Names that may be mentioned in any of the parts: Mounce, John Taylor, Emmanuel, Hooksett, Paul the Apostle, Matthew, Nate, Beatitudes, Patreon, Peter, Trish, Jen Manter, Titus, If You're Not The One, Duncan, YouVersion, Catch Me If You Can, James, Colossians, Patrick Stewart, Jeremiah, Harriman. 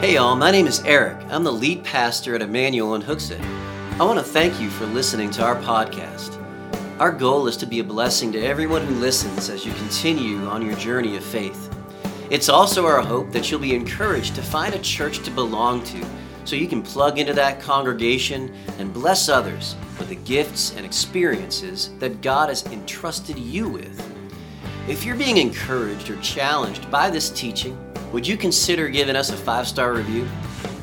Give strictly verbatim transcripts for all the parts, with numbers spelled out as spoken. Hey y'all, my name is Eric. I'm the lead pastor at Emmanuel in Hooksett. I want to thank you for listening to our podcast. Our goal is to be a blessing to everyone who listens as you continue on your journey of faith. It's also our hope that you'll be encouraged to find a church to belong to so you can plug into that congregation and bless others with the gifts and experiences that God has entrusted you with. If you're being encouraged or challenged by this teaching, would you consider giving us a five-star review?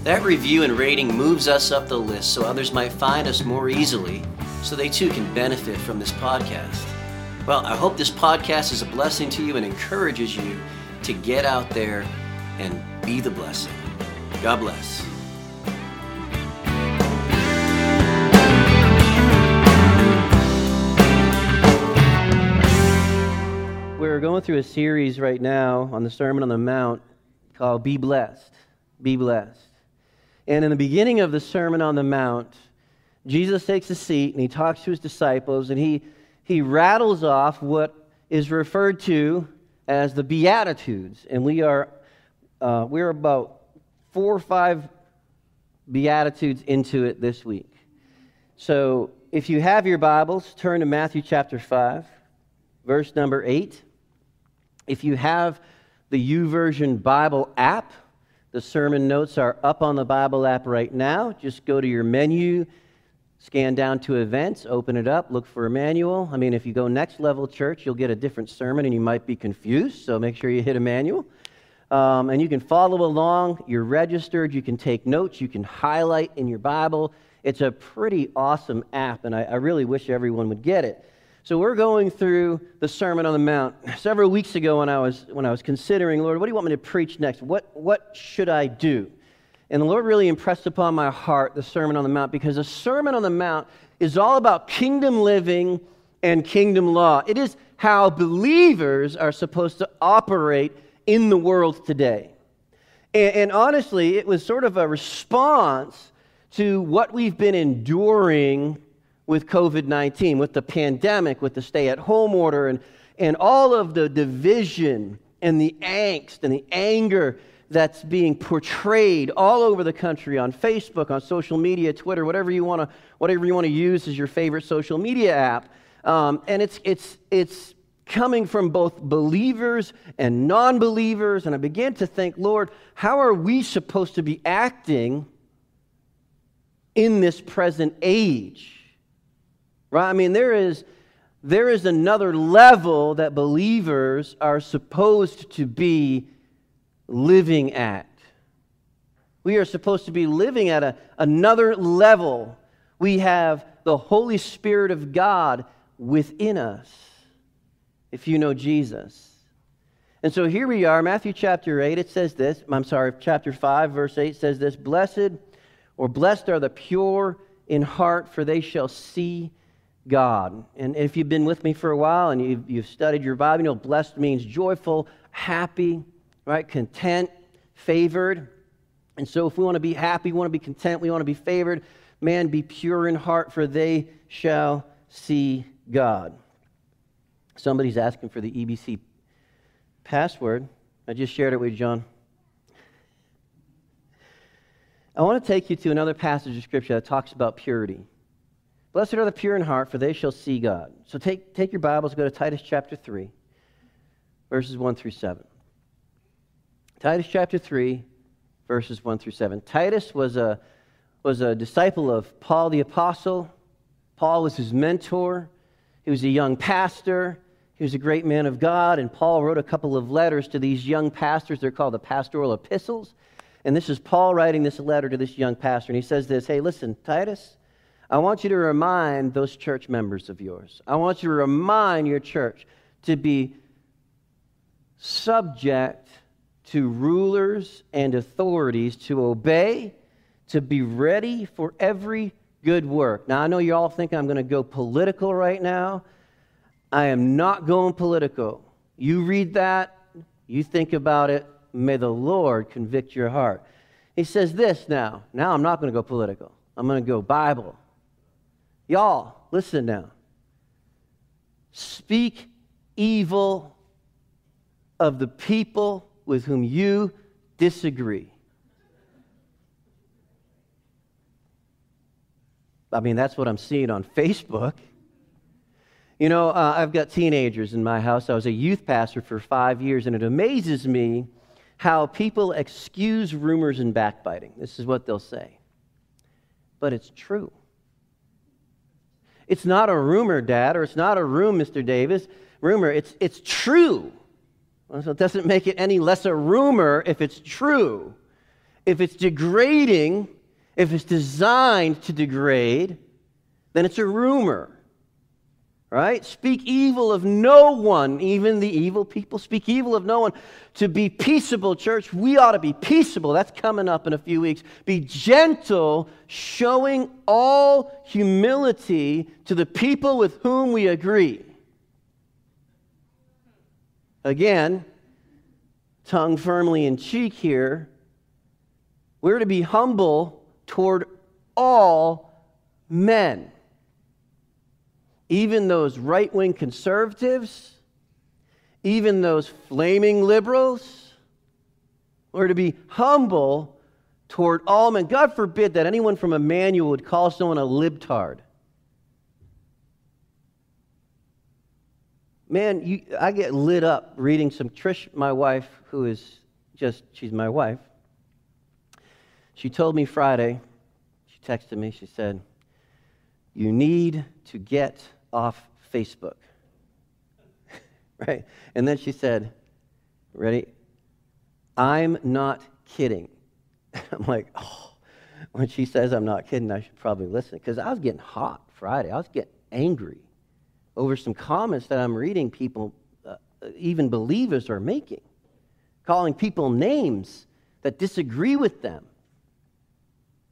That review and rating moves us up the list so others might find us more easily, so they too can benefit from this podcast. Well, I hope this podcast is a blessing to you and encourages you to get out there and be the blessing. God bless. We're going through a series right now on the Sermon on the Mount called Be Blessed, Be Blessed. And in the beginning of the Sermon on the Mount, Jesus takes a seat and he talks to his disciples and he, he rattles off what is referred to as the Beatitudes. And we are uh, we're about four or five Beatitudes into it this week. So if you have your Bibles, turn to Matthew chapter five, verse number eight. If you have the YouVersion Bible app, the sermon notes are up on the Bible app right now. Just go to your menu, scan down to events, open it up, look for Emmanuel. I mean, if you go Next Level Church, you'll get a different sermon and you might be confused, so make sure you hit Emmanuel. Um, and you can follow along. You're registered. You can take notes. You can highlight in your Bible. It's a pretty awesome app, and I, I really wish everyone would get it. So we're going through the Sermon on the Mount. Several weeks ago when I was when I was considering, Lord, what do you want me to preach next? What what should I do? And the Lord really impressed upon my heart the Sermon on the Mount, because the Sermon on the Mount is all about kingdom living and kingdom law. It is how believers are supposed to operate in the world today. And, and honestly, it was sort of a response to what we've been enduring with covid nineteen, with the pandemic, with the stay-at-home order, and, and all of the division and the angst and the anger that's being portrayed all over the country on Facebook, on social media, Twitter, whatever you want to, whatever you want to use as your favorite social media app. Um, and it's it's it's coming from both believers and non-believers. And I began to think, Lord, how are we supposed to be acting in this present age? Right? I mean, there is there is another level that believers are supposed to be living at. We are supposed to be living at a, another level. We have the Holy Spirit of God within us, if you know Jesus. And so here we are, Matthew chapter eight, it says this, I'm sorry, chapter five, verse eight says this, Blessed or blessed are the pure in heart, for they shall see God. And if you've been with me for a while and you've, you've studied your Bible, you know blessed means joyful, happy, right? Content, favored. And so if we want to be happy, we want to be content, we want to be favored, man, be pure in heart, for they shall see God. Somebody's asking for the E B C password. I just shared it with you, John. I want to take you to another passage of Scripture that talks about purity. Blessed are the pure in heart, for they shall see God. So take, take your Bibles, go to Titus chapter three, verses one through seven. Titus chapter three, verses one through seven. Titus was a, was a disciple of Paul the Apostle. Paul was his mentor. He was a young pastor. He was a great man of God, and Paul wrote a couple of letters to these young pastors. They're called the pastoral epistles. And this is Paul writing this letter to this young pastor, and he says this, hey, listen, Titus, I want you to remind those church members of yours. I want you to remind your church to be subject to rulers and authorities, to obey, to be ready for every good work. Now, I know you all think I'm going to go political right now. I am not going political. You read that, you think about it. May the Lord convict your heart. He says this now. Now I'm not going to go political. I'm going to go Bible. Y'all, listen now. Speak evil of the people with whom you disagree. I mean, that's what I'm seeing on Facebook. You know, uh, I've got teenagers in my house. I was a youth pastor for five years, and it amazes me how people excuse rumors and backbiting. This is what they'll say. But it's true. It's not a rumor, Dad, or it's not a room, Mister Davis. Rumor, it's, it's true. Well, so it doesn't make it any less a rumor if it's true. If it's degrading, if it's designed to degrade, then it's a rumor. Right? Speak evil of no one, even the evil people. Speak evil of no one. To be peaceable, church, we ought to be peaceable. That's coming up in a few weeks. Be gentle, showing all humility to the people with whom we agree. Again, tongue firmly in cheek here. We're to be humble toward all men. Even those right-wing conservatives, even those flaming liberals, were to be humble toward all men. God forbid that anyone from Emmanuel would call someone a libtard. Man, you, I get lit up reading some, Trish, my wife, who is just, she's my wife. She told me Friday, she texted me, she said, "You need to get off Facebook." Right? And then she said, ready? "I'm not kidding." I'm like, oh, when she says I'm not kidding, I should probably listen. Because I was getting hot Friday. I was getting angry over some comments that I'm reading people, uh, even believers, are making. Calling people names that disagree with them.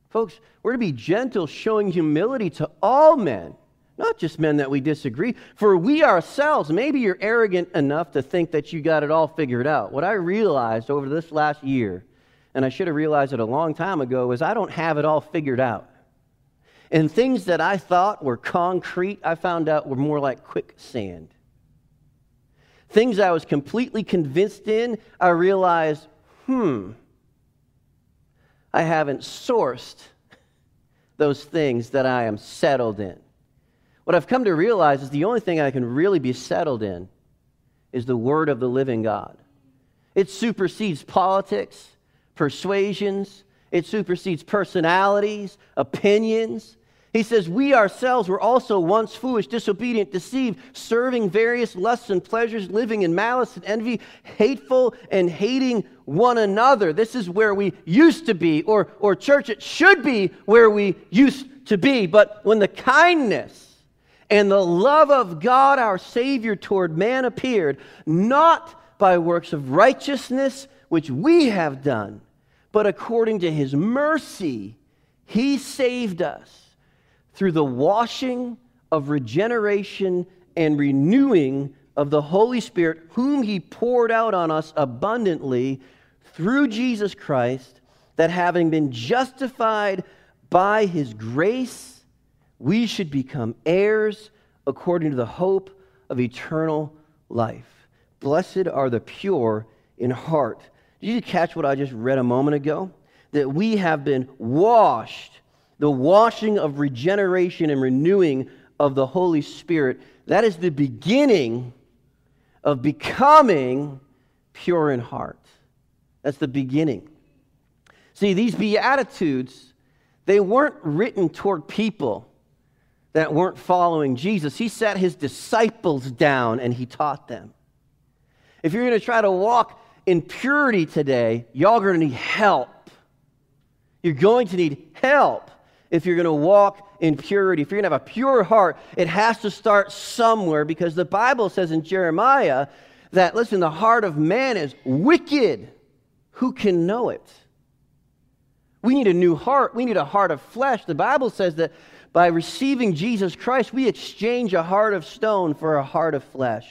Folks, we're to be gentle, showing humility to all men, not just men that we disagree. For we ourselves, maybe you're arrogant enough to think that you got it all figured out. What I realized over this last year, and I should have realized it a long time ago, is I don't have it all figured out. And things that I thought were concrete, I found out were more like quicksand. Things I was completely convinced in, I realized, hmm, I haven't sourced those things that I am settled in. What I've come to realize is the only thing I can really be settled in is the Word of the living God. It supersedes politics, persuasions. It supersedes personalities, opinions. He says, "We ourselves were also once foolish, disobedient, deceived, serving various lusts and pleasures, living in malice and envy, hateful and hating one another." This is where we used to be, or, or church, it should be where we used to be. But when the kindness and the love of God, our Savior, toward man appeared, not by works of righteousness, which we have done, but according to His mercy, He saved us through the washing of regeneration and renewing of the Holy Spirit, whom He poured out on us abundantly through Jesus Christ, that having been justified by His grace, we should become heirs according to the hope of eternal life. Blessed are the pure in heart. Did you catch what I just read a moment ago? That we have been washed. The washing of regeneration and renewing of the Holy Spirit, that is the beginning of becoming pure in heart. That's the beginning. See, these Beatitudes, they weren't written toward people that weren't following Jesus. He sat His disciples down and He taught them. If you're going to try to walk in purity today, y'all are going to need help. You're going to need help. If you're going to walk in purity, if you're going to have a pure heart, it has to start somewhere, because the Bible says in Jeremiah that, listen, the heart of man is wicked. Who can know it? We need a new heart. We need a heart of flesh. The Bible says that by receiving Jesus Christ, we exchange a heart of stone for a heart of flesh,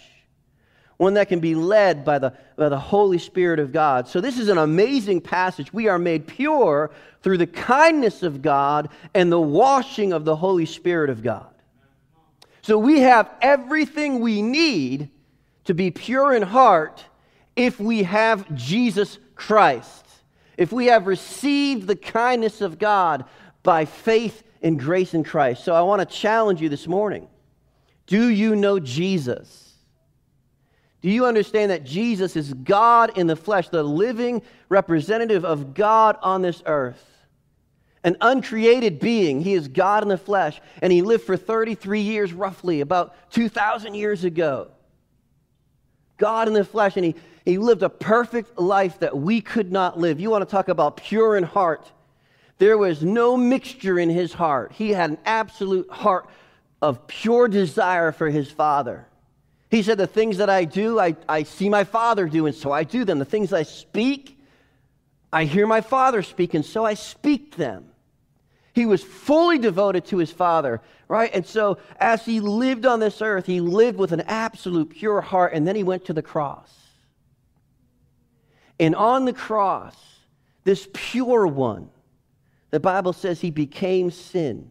one that can be led by the, by the Holy Spirit of God. So this is an amazing passage. We are made pure through the kindness of God and the washing of the Holy Spirit of God. So we have everything we need to be pure in heart if we have Jesus Christ, if we have received the kindness of God by faith in grace in Christ. So I want to challenge you this morning. Do you know Jesus? Do you understand that Jesus is God in the flesh, the living representative of God on this earth? An uncreated being. He is God in the flesh, and he lived for thirty-three years roughly, about two thousand years ago. God in the flesh, and he, he lived a perfect life that we could not live. You want to talk about pure in heart. There was no mixture in his heart. He had an absolute heart of pure desire for his Father. He said, the things that I do, I, I see my Father do, and so I do them. The things I speak, I hear my Father speak, and so I speak them. He was fully devoted to his Father, right? And so as he lived on this earth, he lived with an absolute pure heart, and then he went to the cross. And on the cross, this pure one, the Bible says he became sin,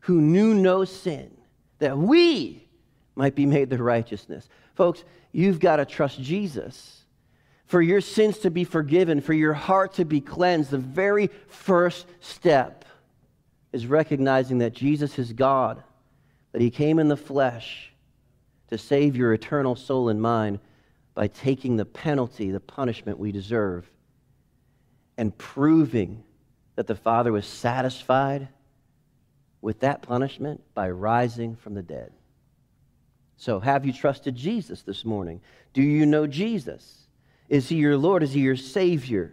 who knew no sin, that we might be made the righteousness. Folks, you've got to trust Jesus for your sins to be forgiven, for your heart to be cleansed. The very first step is recognizing that Jesus is God, that he came in the flesh to save your eternal soul and mine by taking the penalty, the punishment we deserve, and proving that the Father was satisfied with that punishment by rising from the dead. So have you trusted Jesus this morning? Do you know Jesus? Is he your Lord? Is he your Savior?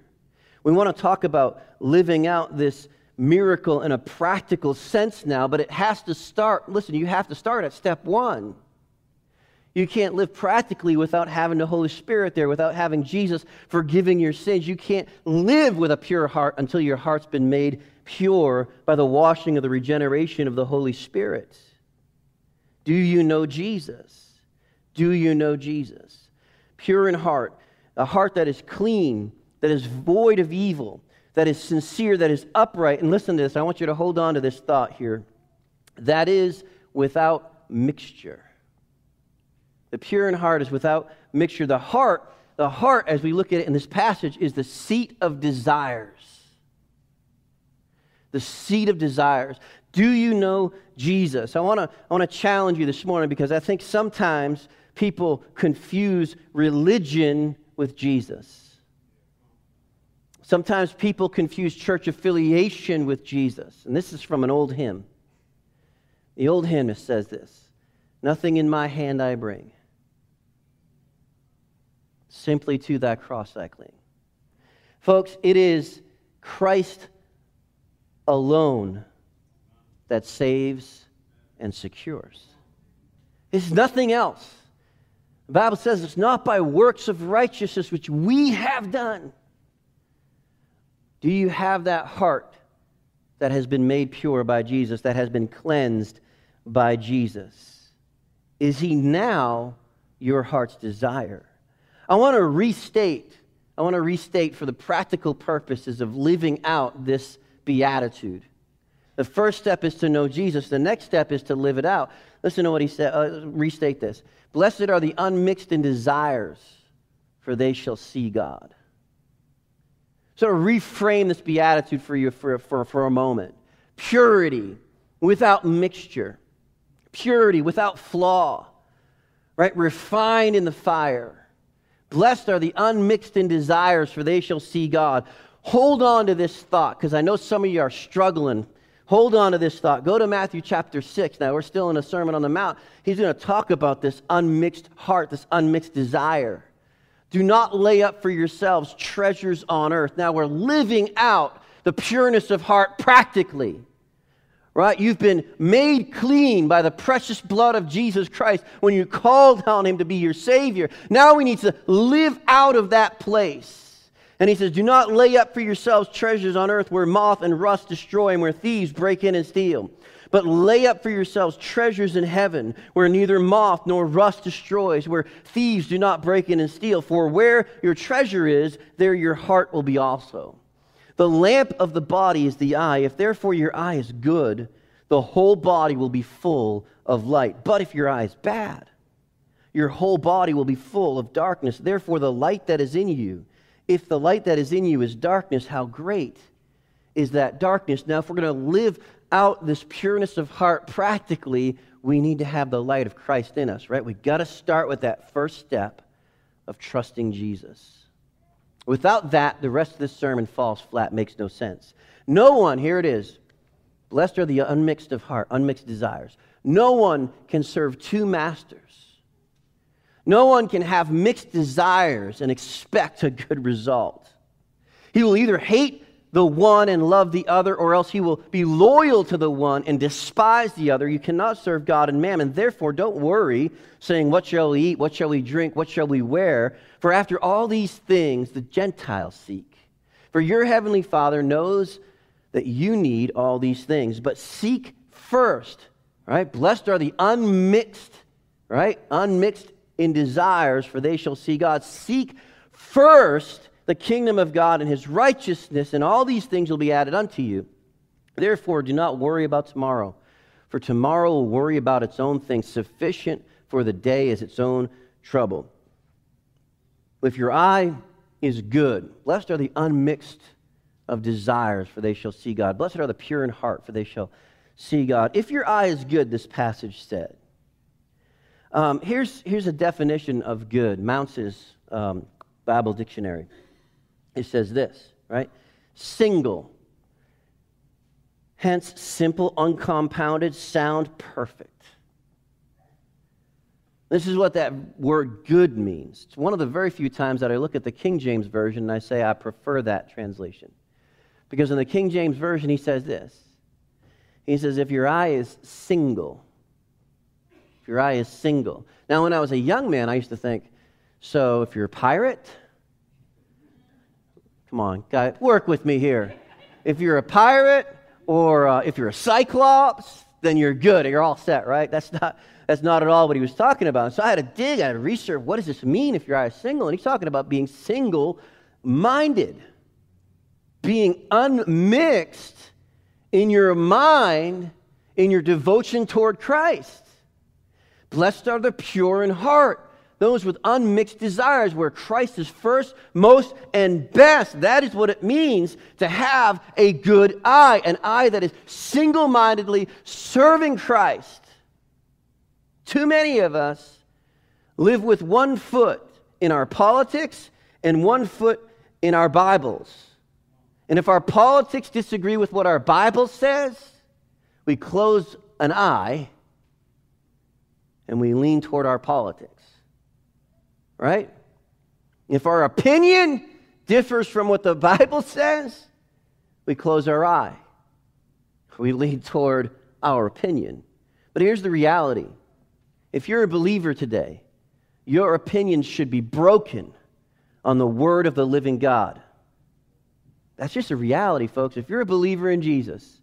We want to talk about living out this miracle in a practical sense now, but it has to start, listen, you have to start at step one. You can't live practically without having the Holy Spirit there, without having Jesus forgiving your sins. You can't live with a pure heart until your heart's been made pure by the washing of the regeneration of the Holy Spirit. Do you know Jesus? Do you know Jesus? Pure in heart, a heart that is clean, that is void of evil, that is sincere, that is upright. And listen to this. I want you to hold on to this thought here. That is without mixture. The pure in heart is without mixture. The heart, the heart, as we look at it in this passage, is the seat of desires. The seat of desires. Do you know Jesus? I want to I want to challenge you this morning because I think sometimes people confuse religion with Jesus. Sometimes people confuse church affiliation with Jesus. And this is from an old hymn. The old hymnist says this: nothing in my hand I bring, simply to thy cross I cling. Folks, it is Christ alone that saves and secures. It's nothing else. The Bible says it's not by works of righteousness which we have done. Do you have that heart that has been made pure by Jesus, that has been cleansed by Jesus? Is he now your heart's desire? I want to restate, I want to restate for the practical purposes of living out this beatitude. The first step is to know Jesus. The next step is to live it out. Listen to what he said. Uh, restate this. Blessed are the unmixed in desires, for they shall see God. So reframe this beatitude for you for, for, for a moment. Purity without mixture. Purity without flaw. Right? Refined in the fire. Blessed are the unmixed in desires, for they shall see God. Hold on to this thought, because I know some of you are struggling. Hold on to this thought. Go to Matthew chapter six. Now, we're still in a Sermon on the Mount. He's going to talk about this unmixed heart, this unmixed desire. Do not lay up for yourselves treasures on earth. Now, we're living out the pureness of heart practically, right? You've been made clean by the precious blood of Jesus Christ when you called on him to be your Savior. Now we need to live out of that place. And he says, do not lay up for yourselves treasures on earth where moth and rust destroy and where thieves break in and steal. But lay up for yourselves treasures in heaven where neither moth nor rust destroys, where thieves do not break in and steal. For where your treasure is, there your heart will be also. The lamp of the body is the eye. If therefore your eye is good, the whole body will be full of light. But if your eye is bad, your whole body will be full of darkness. Therefore the light that is in you, if the light that is in you is darkness, how great is that darkness. Now, if we're going to live out this pureness of heart practically, we need to have the light of Christ in us, right? We've got to start with that first step of trusting Jesus. Without that, the rest of this sermon falls flat, makes no sense. No one, here it is, blessed are the unmixed of heart, unmixed desires. No one can serve two masters. No one can have mixed desires and expect a good result. He will either hate the one and love the other, or else he will be loyal to the one and despise the other. You cannot serve God and mammon. Therefore, don't worry, saying, what shall we eat? What shall we drink? What shall we wear? For after all these things the Gentiles seek. For your heavenly Father knows that you need all these things. But seek first, right? Blessed are the unmixed, right? Unmixed in desires, for they shall see God. Seek first the kingdom of God and his righteousness, and all these things will be added unto you. Therefore, do not worry about tomorrow, for tomorrow will worry about its own things. Sufficient for the day is its own trouble. If your eye is good, blessed are the unmixed of desires, for they shall see God. Blessed are the pure in heart, for they shall see God. If your eye is good, this passage said. Um, here's, here's a definition of good. Mounce's um, Bible Dictionary. It says this, right? Single. Hence, simple, uncompounded, sound, perfect. This is what that word good means. It's one of the very few times that I look at the King James Version and I say I prefer that translation. Because in the King James Version, he says this. He says, if your eye is single, if your eye is single. Now, when I was a young man, I used to think, so if you're a pirate, come on, guy, work with me here. If you're a pirate or uh, if you're a cyclops, then you're good. You're all set, right? That's not that's not at all what he was talking about. So I had to dig, I had to research, what does this mean if your eye is single? And he's talking about being single-minded, being unmixed in your mind, in your devotion toward Christ. Blessed are the pure in heart, those with unmixed desires, where Christ is first, most, and best. That is what it means to have a good eye, an eye that is single-mindedly serving Christ. Too many of us live with one foot in our politics and one foot in our Bibles. And if our politics disagree with what our Bible says, we close an eye and we lean toward our politics, right? If our opinion differs from what the Bible says, we close our eye. We lean toward our opinion. But here's the reality. If you're a believer today, your opinion should be broken on the word of the living God. That's just a reality, folks. If you're a believer in Jesus,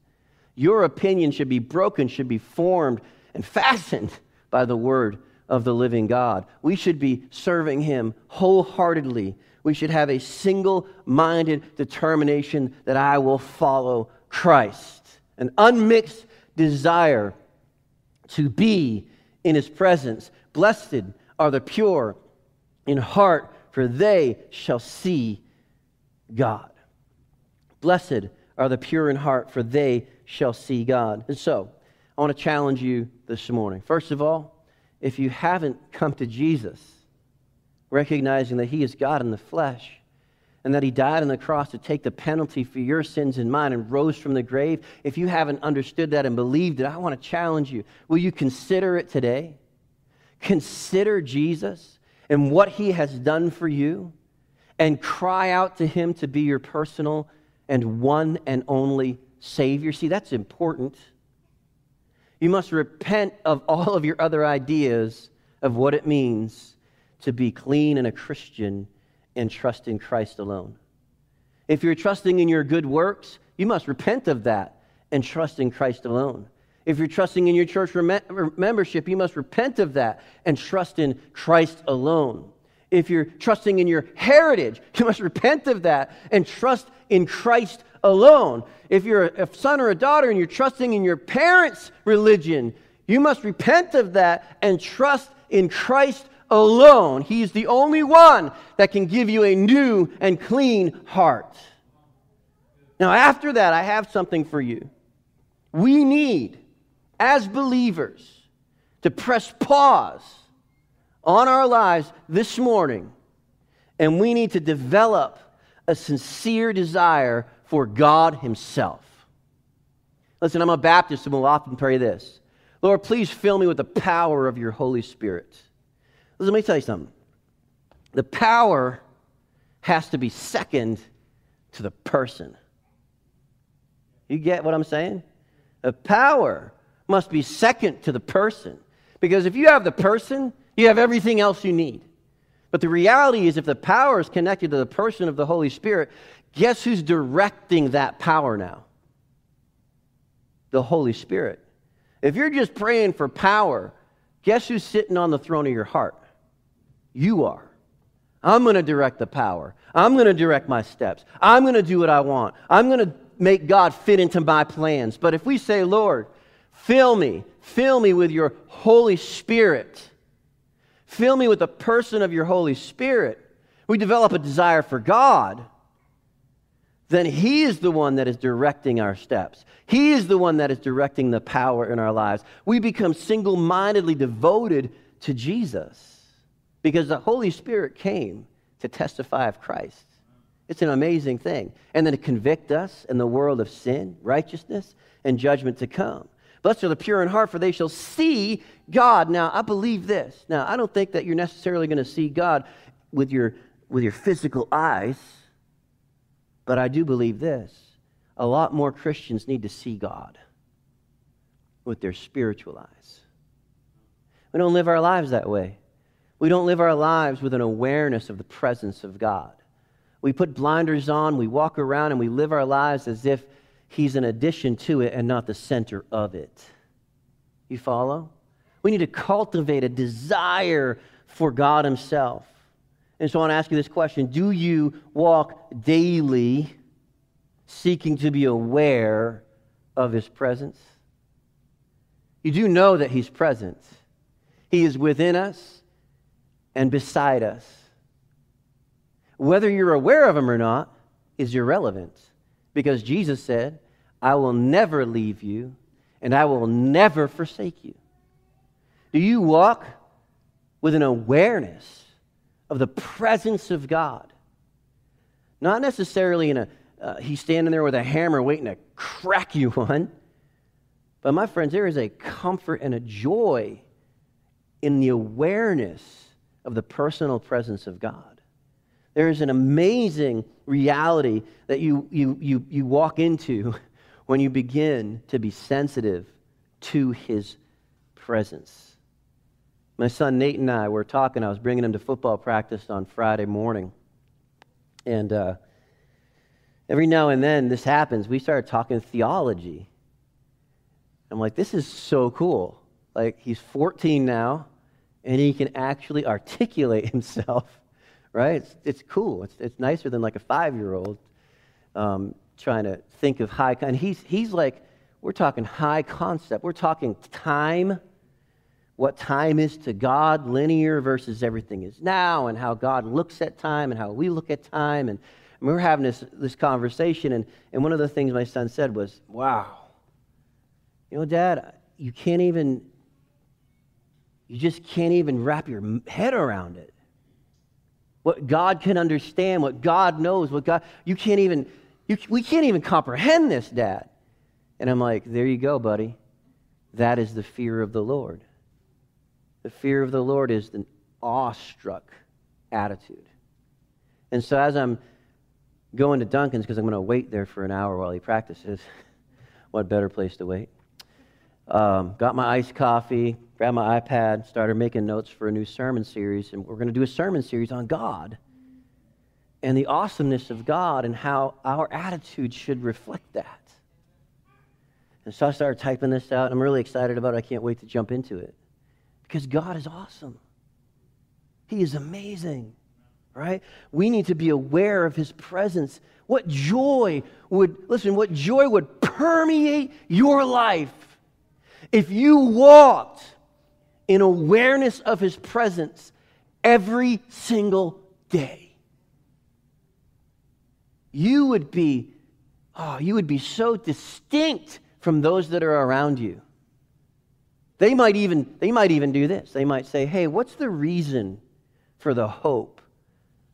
your opinion should be broken, should be formed and fastened by the word of the living God. We should be serving him wholeheartedly. We should have a single-minded determination that I will follow Christ. An unmixed desire to be in his presence. Blessed are the pure in heart, for they shall see God. Blessed are the pure in heart, for they shall see God. And so, I want to challenge you this morning. First of all, if you haven't come to Jesus, recognizing that he is God in the flesh and that he died on the cross to take the penalty for your sins and mine and rose from the grave, if you haven't understood that and believed it, I want to challenge you. Will you consider it today? Consider Jesus and what he has done for you and cry out to him to be your personal and one and only Savior. See, that's important. You must repent of all of your other ideas of what it means to be clean and a Christian and trust in Christ alone. If you're trusting in your good works, you must repent of that and trust in Christ alone. If you're trusting in your church rem- membership, you must repent of that and trust in Christ alone. If you're trusting in your heritage, you must repent of that and trust in Christ alone. If you're a son or a daughter and you're trusting in your parents' religion, you must repent of that and trust in Christ alone. He is the only one that can give you a new and clean heart. Now, after that, I have something for you. We need, as believers, to press pause on our lives this morning, and we need to develop a sincere desire for God Himself. Listen, I'm a Baptist and will often pray this: Lord, please fill me with the power of your Holy Spirit. Listen, let me tell you something. The power has to be second to the person. You get what I'm saying? The power must be second to the person. Because if you have the person, you have everything else you need. But the reality is, if the power is connected to the person of the Holy Spirit, guess who's directing that power now? The Holy Spirit. If you're just praying for power, guess who's sitting on the throne of your heart? You are. I'm going to direct the power. I'm going to direct my steps. I'm going to do what I want. I'm going to make God fit into my plans. But if we say, Lord, fill me, fill me with your Holy Spirit, fill me with the person of your Holy Spirit, we develop a desire for God, then He is the one that is directing our steps. He is the one that is directing the power in our lives. We become single-mindedly devoted to Jesus because the Holy Spirit came to testify of Christ. It's an amazing thing. And then to convict us in the world of sin, righteousness, and judgment to come. Blessed are the pure in heart, for they shall see God. Now, I believe this. Now, I don't think that you're necessarily going to see God with your, with your physical eyes. But I do believe this. A lot more Christians need to see God with their spiritual eyes. We don't live our lives that way. We don't live our lives with an awareness of the presence of God. We put blinders on, we walk around, and we live our lives as if He's an addition to it and not the center of it. You follow? We need to cultivate a desire for God Himself. And so I want to ask you this question: do you walk daily seeking to be aware of His presence? You do know that He's present. He is within us and beside us. Whether you're aware of Him or not is irrelevant, because Jesus said, I will never leave you and I will never forsake you. Do you walk with an awareness of the presence of God? Not necessarily in a, uh, he's standing there with a hammer waiting to crack you one. But my friends, there is a comfort and a joy in the awareness of the personal presence of God. There is an amazing reality that you, you, you, you walk into when you begin to be sensitive to His presence. My son Nate and I were talking. I was bringing him to football practice on Friday morning. And uh, every now and then this happens. We started talking theology. I'm like, this is so cool. Like, he's fourteen now, and he can actually articulate himself, right? It's, it's cool. It's, it's nicer than like a five-year-old um, trying to think of high. And he's, he's like, we're talking high concept. We're talking time. What time is to God, linear versus everything is now, and how God looks at time and how we look at time. And we were having this, this conversation, and, and one of the things my son said was, wow, you know, Dad, you can't even, you just can't even wrap your head around it. What God can understand, what God knows, what God, you can't even, you, we can't even comprehend this, Dad. And I'm like, there you go, buddy. That is the fear of the Lord. The fear of the Lord is an awestruck attitude. And so as I'm going to Duncan's, because I'm going to wait there for an hour while he practices, what better place to wait? Um, got my iced coffee, grabbed my iPad, started making notes for a new sermon series, and we're going to do a sermon series on God and the awesomeness of God and how our attitude should reflect that. And so I started typing this out, and I'm really excited about it. I can't wait to jump into it. Because God is awesome. He is amazing, right? We need to be aware of His presence. What joy would, listen, what joy would permeate your life if you walked in awareness of His presence every single day. You would be Oh, you would be so distinct from those that are around you. They might even, they might even do this. They might say, hey, what's the reason for the hope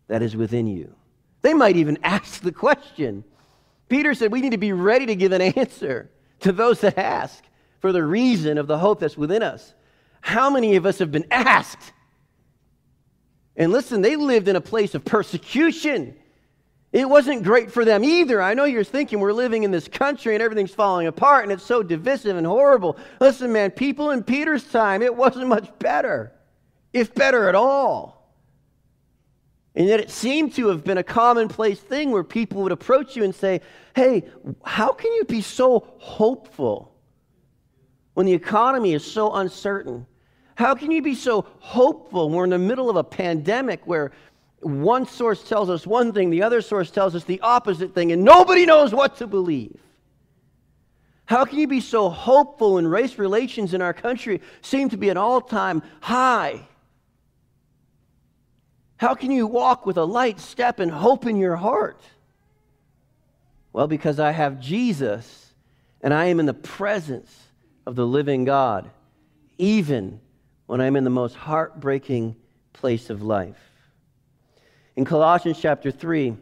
that is within you? They might even ask the question. Peter said we need to be ready to give an answer to those that ask for the reason of the hope that's within us. How many of us have been asked? And listen, they lived in a place of persecution. It wasn't great for them either. I know you're thinking we're living in this country and everything's falling apart and it's so divisive and horrible. Listen, man, people in Peter's time, it wasn't much better, if better at all. And yet it seemed to have been a commonplace thing where people would approach you and say, hey, how can you be so hopeful when the economy is so uncertain? How can you be so hopeful when we're in the middle of a pandemic where one source tells us one thing, the other source tells us the opposite thing, and nobody knows what to believe? How can you be so hopeful when race relations in our country seem to be an all-time high? How can you walk with a light step and hope in your heart? Well, because I have Jesus, and I am in the presence of the living God, even when I'm in the most heartbreaking place of life. In Colossians chapter three,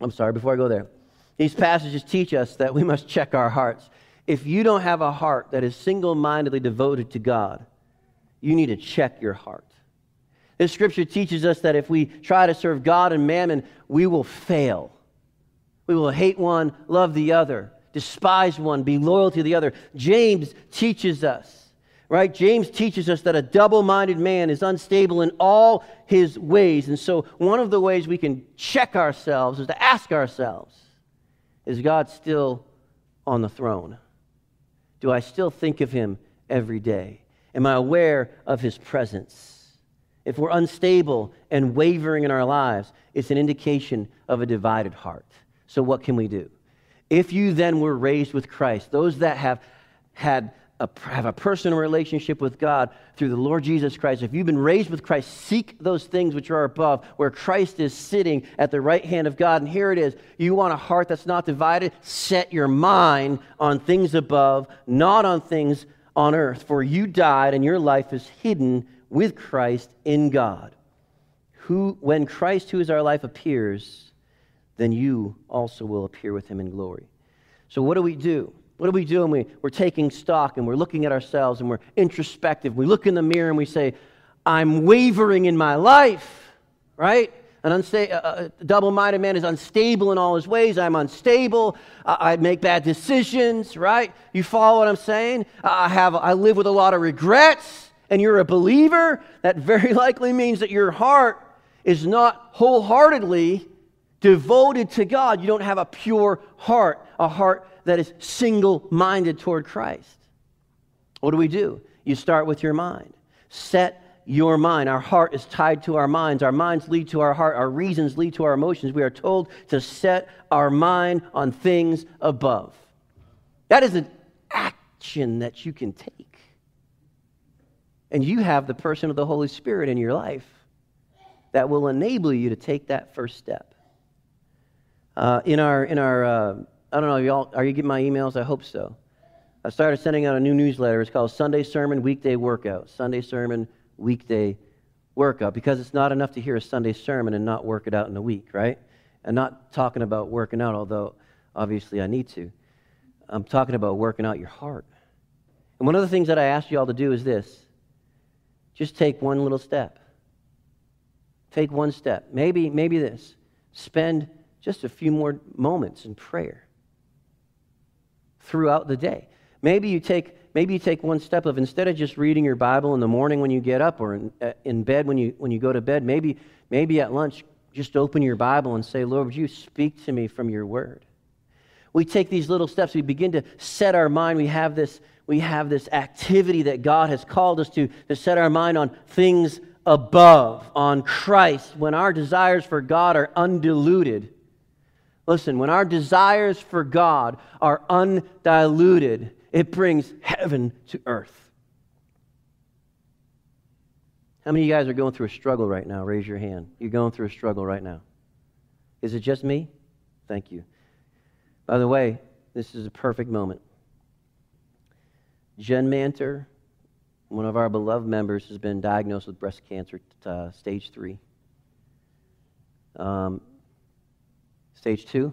I'm sorry, before I go there, these passages teach us that we must check our hearts. If you don't have a heart that is single-mindedly devoted to God, you need to check your heart. This scripture teaches us that if we try to serve God and mammon, we will fail. We will hate one, love the other, despise one, be loyal to the other. James teaches us, right? James teaches us that a double-minded man is unstable in all his ways. And so one of the ways we can check ourselves is to ask ourselves, is God still on the throne? Do I still think of him every day? Am I aware of his presence? If we're unstable and wavering in our lives, it's an indication of a divided heart. So what can we do? If you then were raised with Christ, those that have had a, have a personal relationship with God through the Lord Jesus Christ, if you've been raised with Christ, seek those things which are above, where Christ is sitting at the right hand of God. And here it is. You want a heart that's not divided? Set your mind on things above, not on things on earth. For you died and your life is hidden with Christ in God. Who, when Christ, who is our life, appears, then you also will appear with him in glory. So what do we do? What do we do when we, we're taking stock and we're looking at ourselves and we're introspective? We look in the mirror and we say, I'm wavering in my life, right? An unsta- a double-minded man is unstable in all his ways. I'm unstable. I, I make bad decisions, right? You follow what I'm saying? I have. I live with a lot of regrets. And you're a believer, that very likely means that your heart is not wholeheartedly devoted to God. You don't have a pure heart, a heart that is single-minded toward Christ. What do we do? You start with your mind. Set your mind. Our heart is tied to our minds. Our minds lead to our heart. Our reasons lead to our emotions. We are told to set our mind on things above. That is an action that you can take. And you have the person of the Holy Spirit in your life that will enable you to take that first step. Uh, in our, in our, uh, I don't know, y'all, are you getting my emails? I hope so. I started sending out a new newsletter. It's called Sunday Sermon Weekday Workout. Sunday Sermon Weekday Workout. Because it's not enough to hear a Sunday sermon and not work it out in a week, right? I'm not talking about working out, although obviously I need to. I'm talking about working out your heart. And one of the things that I asked you all to do is this. Just take one little step. Take one step. Maybe, maybe this. Spend just a few more moments in prayer throughout the day. Maybe you take, maybe you take one step of, instead of just reading your Bible in the morning when you get up or in, in bed when you when you go to bed, maybe, maybe at lunch, just open your Bible and say, Lord, would you speak to me from your word? We take these little steps. We begin to set our mind. We have this We have this activity that God has called us to, to set our mind on things above, on Christ. When our desires for God are undiluted, listen, when our desires for God are undiluted, it brings heaven to earth. How many of you guys are going through a struggle right now? Raise your hand. You're going through a struggle right now. Is it just me? Thank you. By the way, this is a perfect moment. Jen Manter, one of our beloved members, has been diagnosed with breast cancer, uh, stage three. Um, stage two,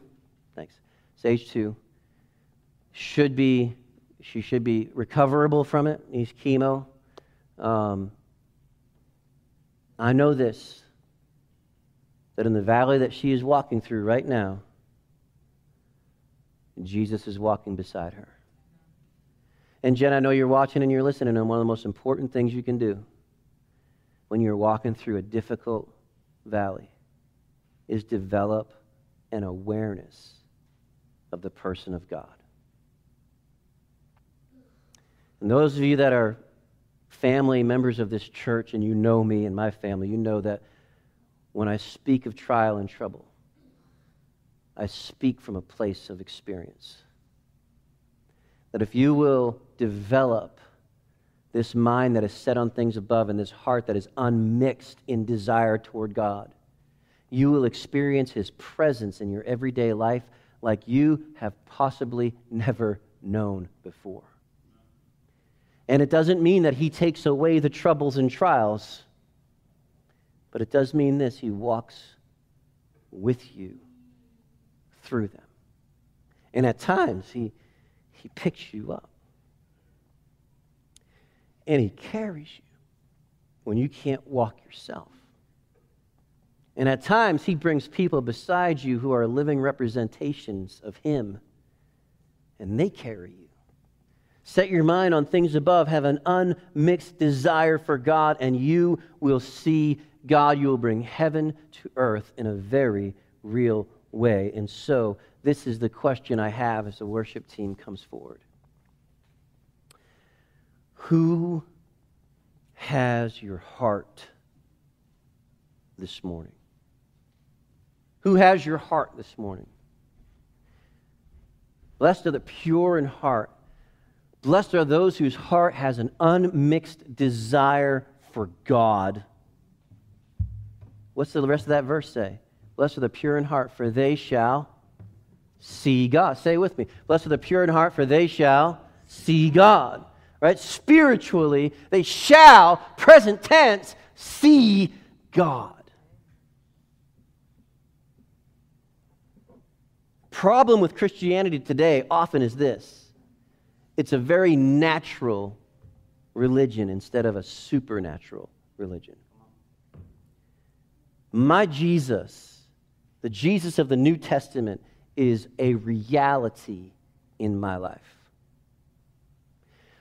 thanks. Stage two. Should be, she should be recoverable from it. Needs chemo. Um, I know this, that in the valley that she is walking through right now, Jesus is walking beside her. And Jen, I know you're watching and you're listening, and one of the most important things you can do when you're walking through a difficult valley is develop an awareness of the person of God. And those of you that are family members of this church, and you know me and my family, you know that when I speak of trial and trouble, I speak from a place of experience. That if you will develop this mind that is set on things above and this heart that is unmixed in desire toward God, you will experience His presence in your everyday life like you have possibly never known before. And it doesn't mean that He takes away the troubles and trials, but it does mean this: He walks with you through them. And at times, He He picks you up. And He carries you when you can't walk yourself. And at times, He brings people beside you who are living representations of Him, and they carry you. Set your mind on things above. Have an unmixed desire for God, and you will see God. You will bring heaven to earth in a very real way. And so, this is the question I have as the worship team comes forward. Who has your heart this morning? Who has your heart this morning? Blessed are the pure in heart. Blessed are those whose heart has an unmixed desire for God. What's the rest of that verse say? Blessed are the pure in heart, for they shall see God. Say it with me. Blessed are the pure in heart, for they shall see God. Right? Spiritually, they shall, present tense, see God. Problem with Christianity today often is this: it's a very natural religion instead of a supernatural religion. My Jesus, the Jesus of the New Testament, is a reality in my life.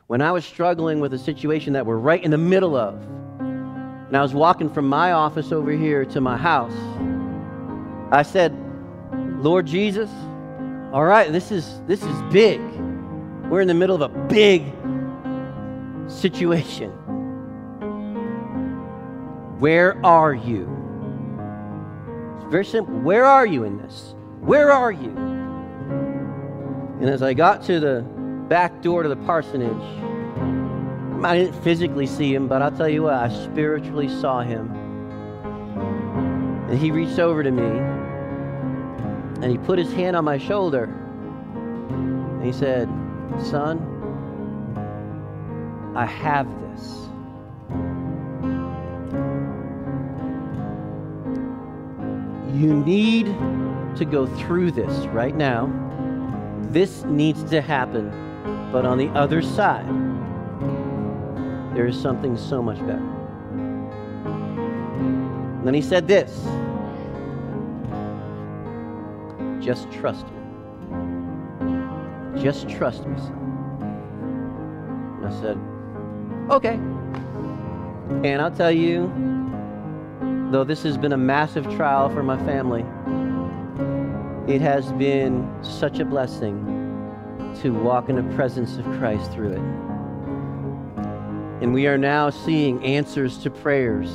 When I was struggling with a situation that we're right in the middle of, and I was walking from my office over here to my house, I said, Lord Jesus, all right, this is, this is big. We're in the middle of a big situation. Where are you? It's very simple. Where are you in this? Where are you? And as I got to the back door to the parsonage, I didn't physically see Him, but I'll tell you what, I spiritually saw Him. And He reached over to me, and He put His hand on my shoulder, and He said, Son, I have this. You need to go through this right now. This needs to happen, but on the other side, there is something so much better. And then He said this: just trust me. Just trust me, son. And I said, okay. And I'll tell you, though this has been a massive trial for my family, it has been such a blessing to walk in the presence of Christ through it. And we are now seeing answers to prayers.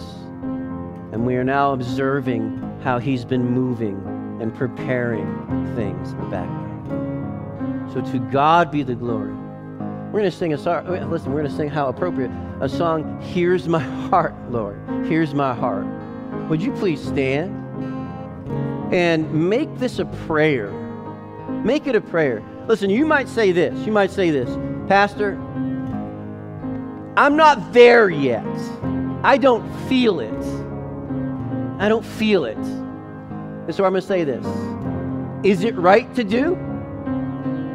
And we are now observing how He's been moving and preparing things in the background. So to God be the glory. We're going to sing a song. Listen, we're going to sing, how appropriate, a song, Here's My Heart, Lord. Here's my heart. Would you please stand and make this a prayer Make it a prayer. Listen, you might say this. You might say this. Pastor, I'm not there yet. I don't feel it. I don't feel it. And so I'm going to say this. Is it right to do?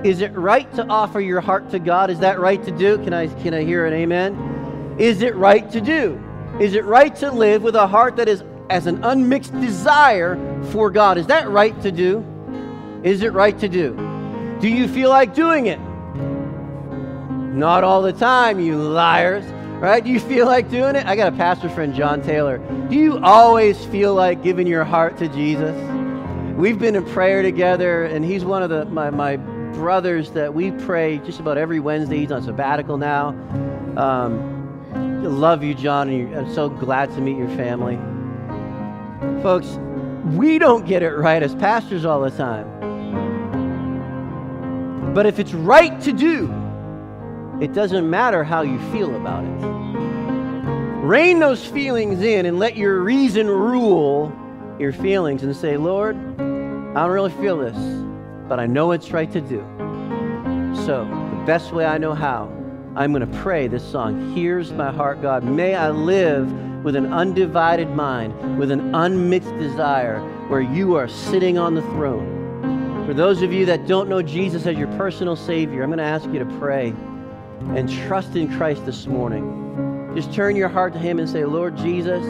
Is it right to offer your heart to God? Is that right to do? Can I, can I hear an amen? Is it right to do? Is it right to live with a heart that is as an unmixed desire for God? Is that right to do? Is it right to do? Do you feel like doing it? Not all the time, you liars. Right? Do you feel like doing it? I got a pastor friend, John Taylor. Do you always feel like giving your heart to Jesus? We've been in prayer together, and he's one of the my, my brothers that we pray just about every Wednesday. He's on sabbatical now. Um, love you, John, and I'm so glad to meet your family. Folks, we don't get it right as pastors all the time. But if it's right to do, it doesn't matter how you feel about it. Rein those feelings in and let your reason rule your feelings and say, Lord, I don't really feel this, but I know it's right to do. So the best way I know how, I'm going to pray this song. Here's my heart, God. May I live with an undivided mind, with an unmixed desire, where you are sitting on the throne. For those of you that don't know Jesus as your personal Savior, I'm going to ask you to pray and trust in Christ this morning. Just turn your heart to Him and say, Lord Jesus,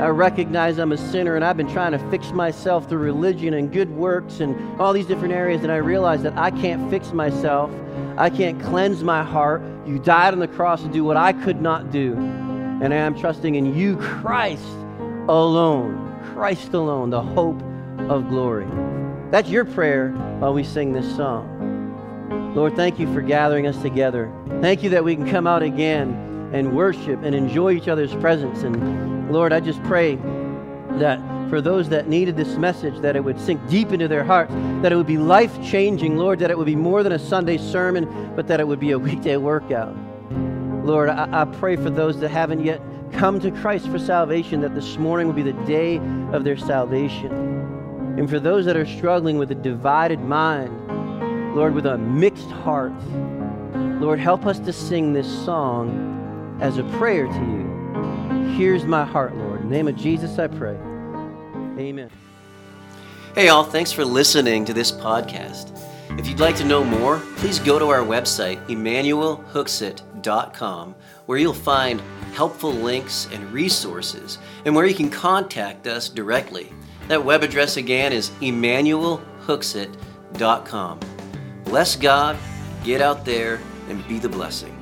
I recognize I'm a sinner, and I've been trying to fix myself through religion and good works and all these different areas, and I realize that I can't fix myself. I can't cleanse my heart. You died on the cross to do what I could not do, and I am trusting in you, Christ alone, Christ alone, the hope of glory. That's your prayer while we sing this song. Lord, thank you for gathering us together. Thank you that we can come out again and worship and enjoy each other's presence. And Lord, I just pray that for those that needed this message, that it would sink deep into their hearts, that it would be life-changing, Lord, that it would be more than a Sunday sermon, but that it would be a weekday workout. Lord, I, I pray for those that haven't yet come to Christ for salvation, that this morning will be the day of their salvation. And for those that are struggling with a divided mind, Lord, with a mixed heart, Lord, help us to sing this song as a prayer to you. Here's my heart, Lord. In the name of Jesus, I pray. Amen. Hey, all. Thanks for listening to this podcast. If you'd like to know more, please go to our website, Emmanuel Hooksett dot com, where you'll find helpful links and resources, and where you can contact us directly. That web address again is Emmanuel Hooksett dot com. Bless God, get out there, and be the blessing.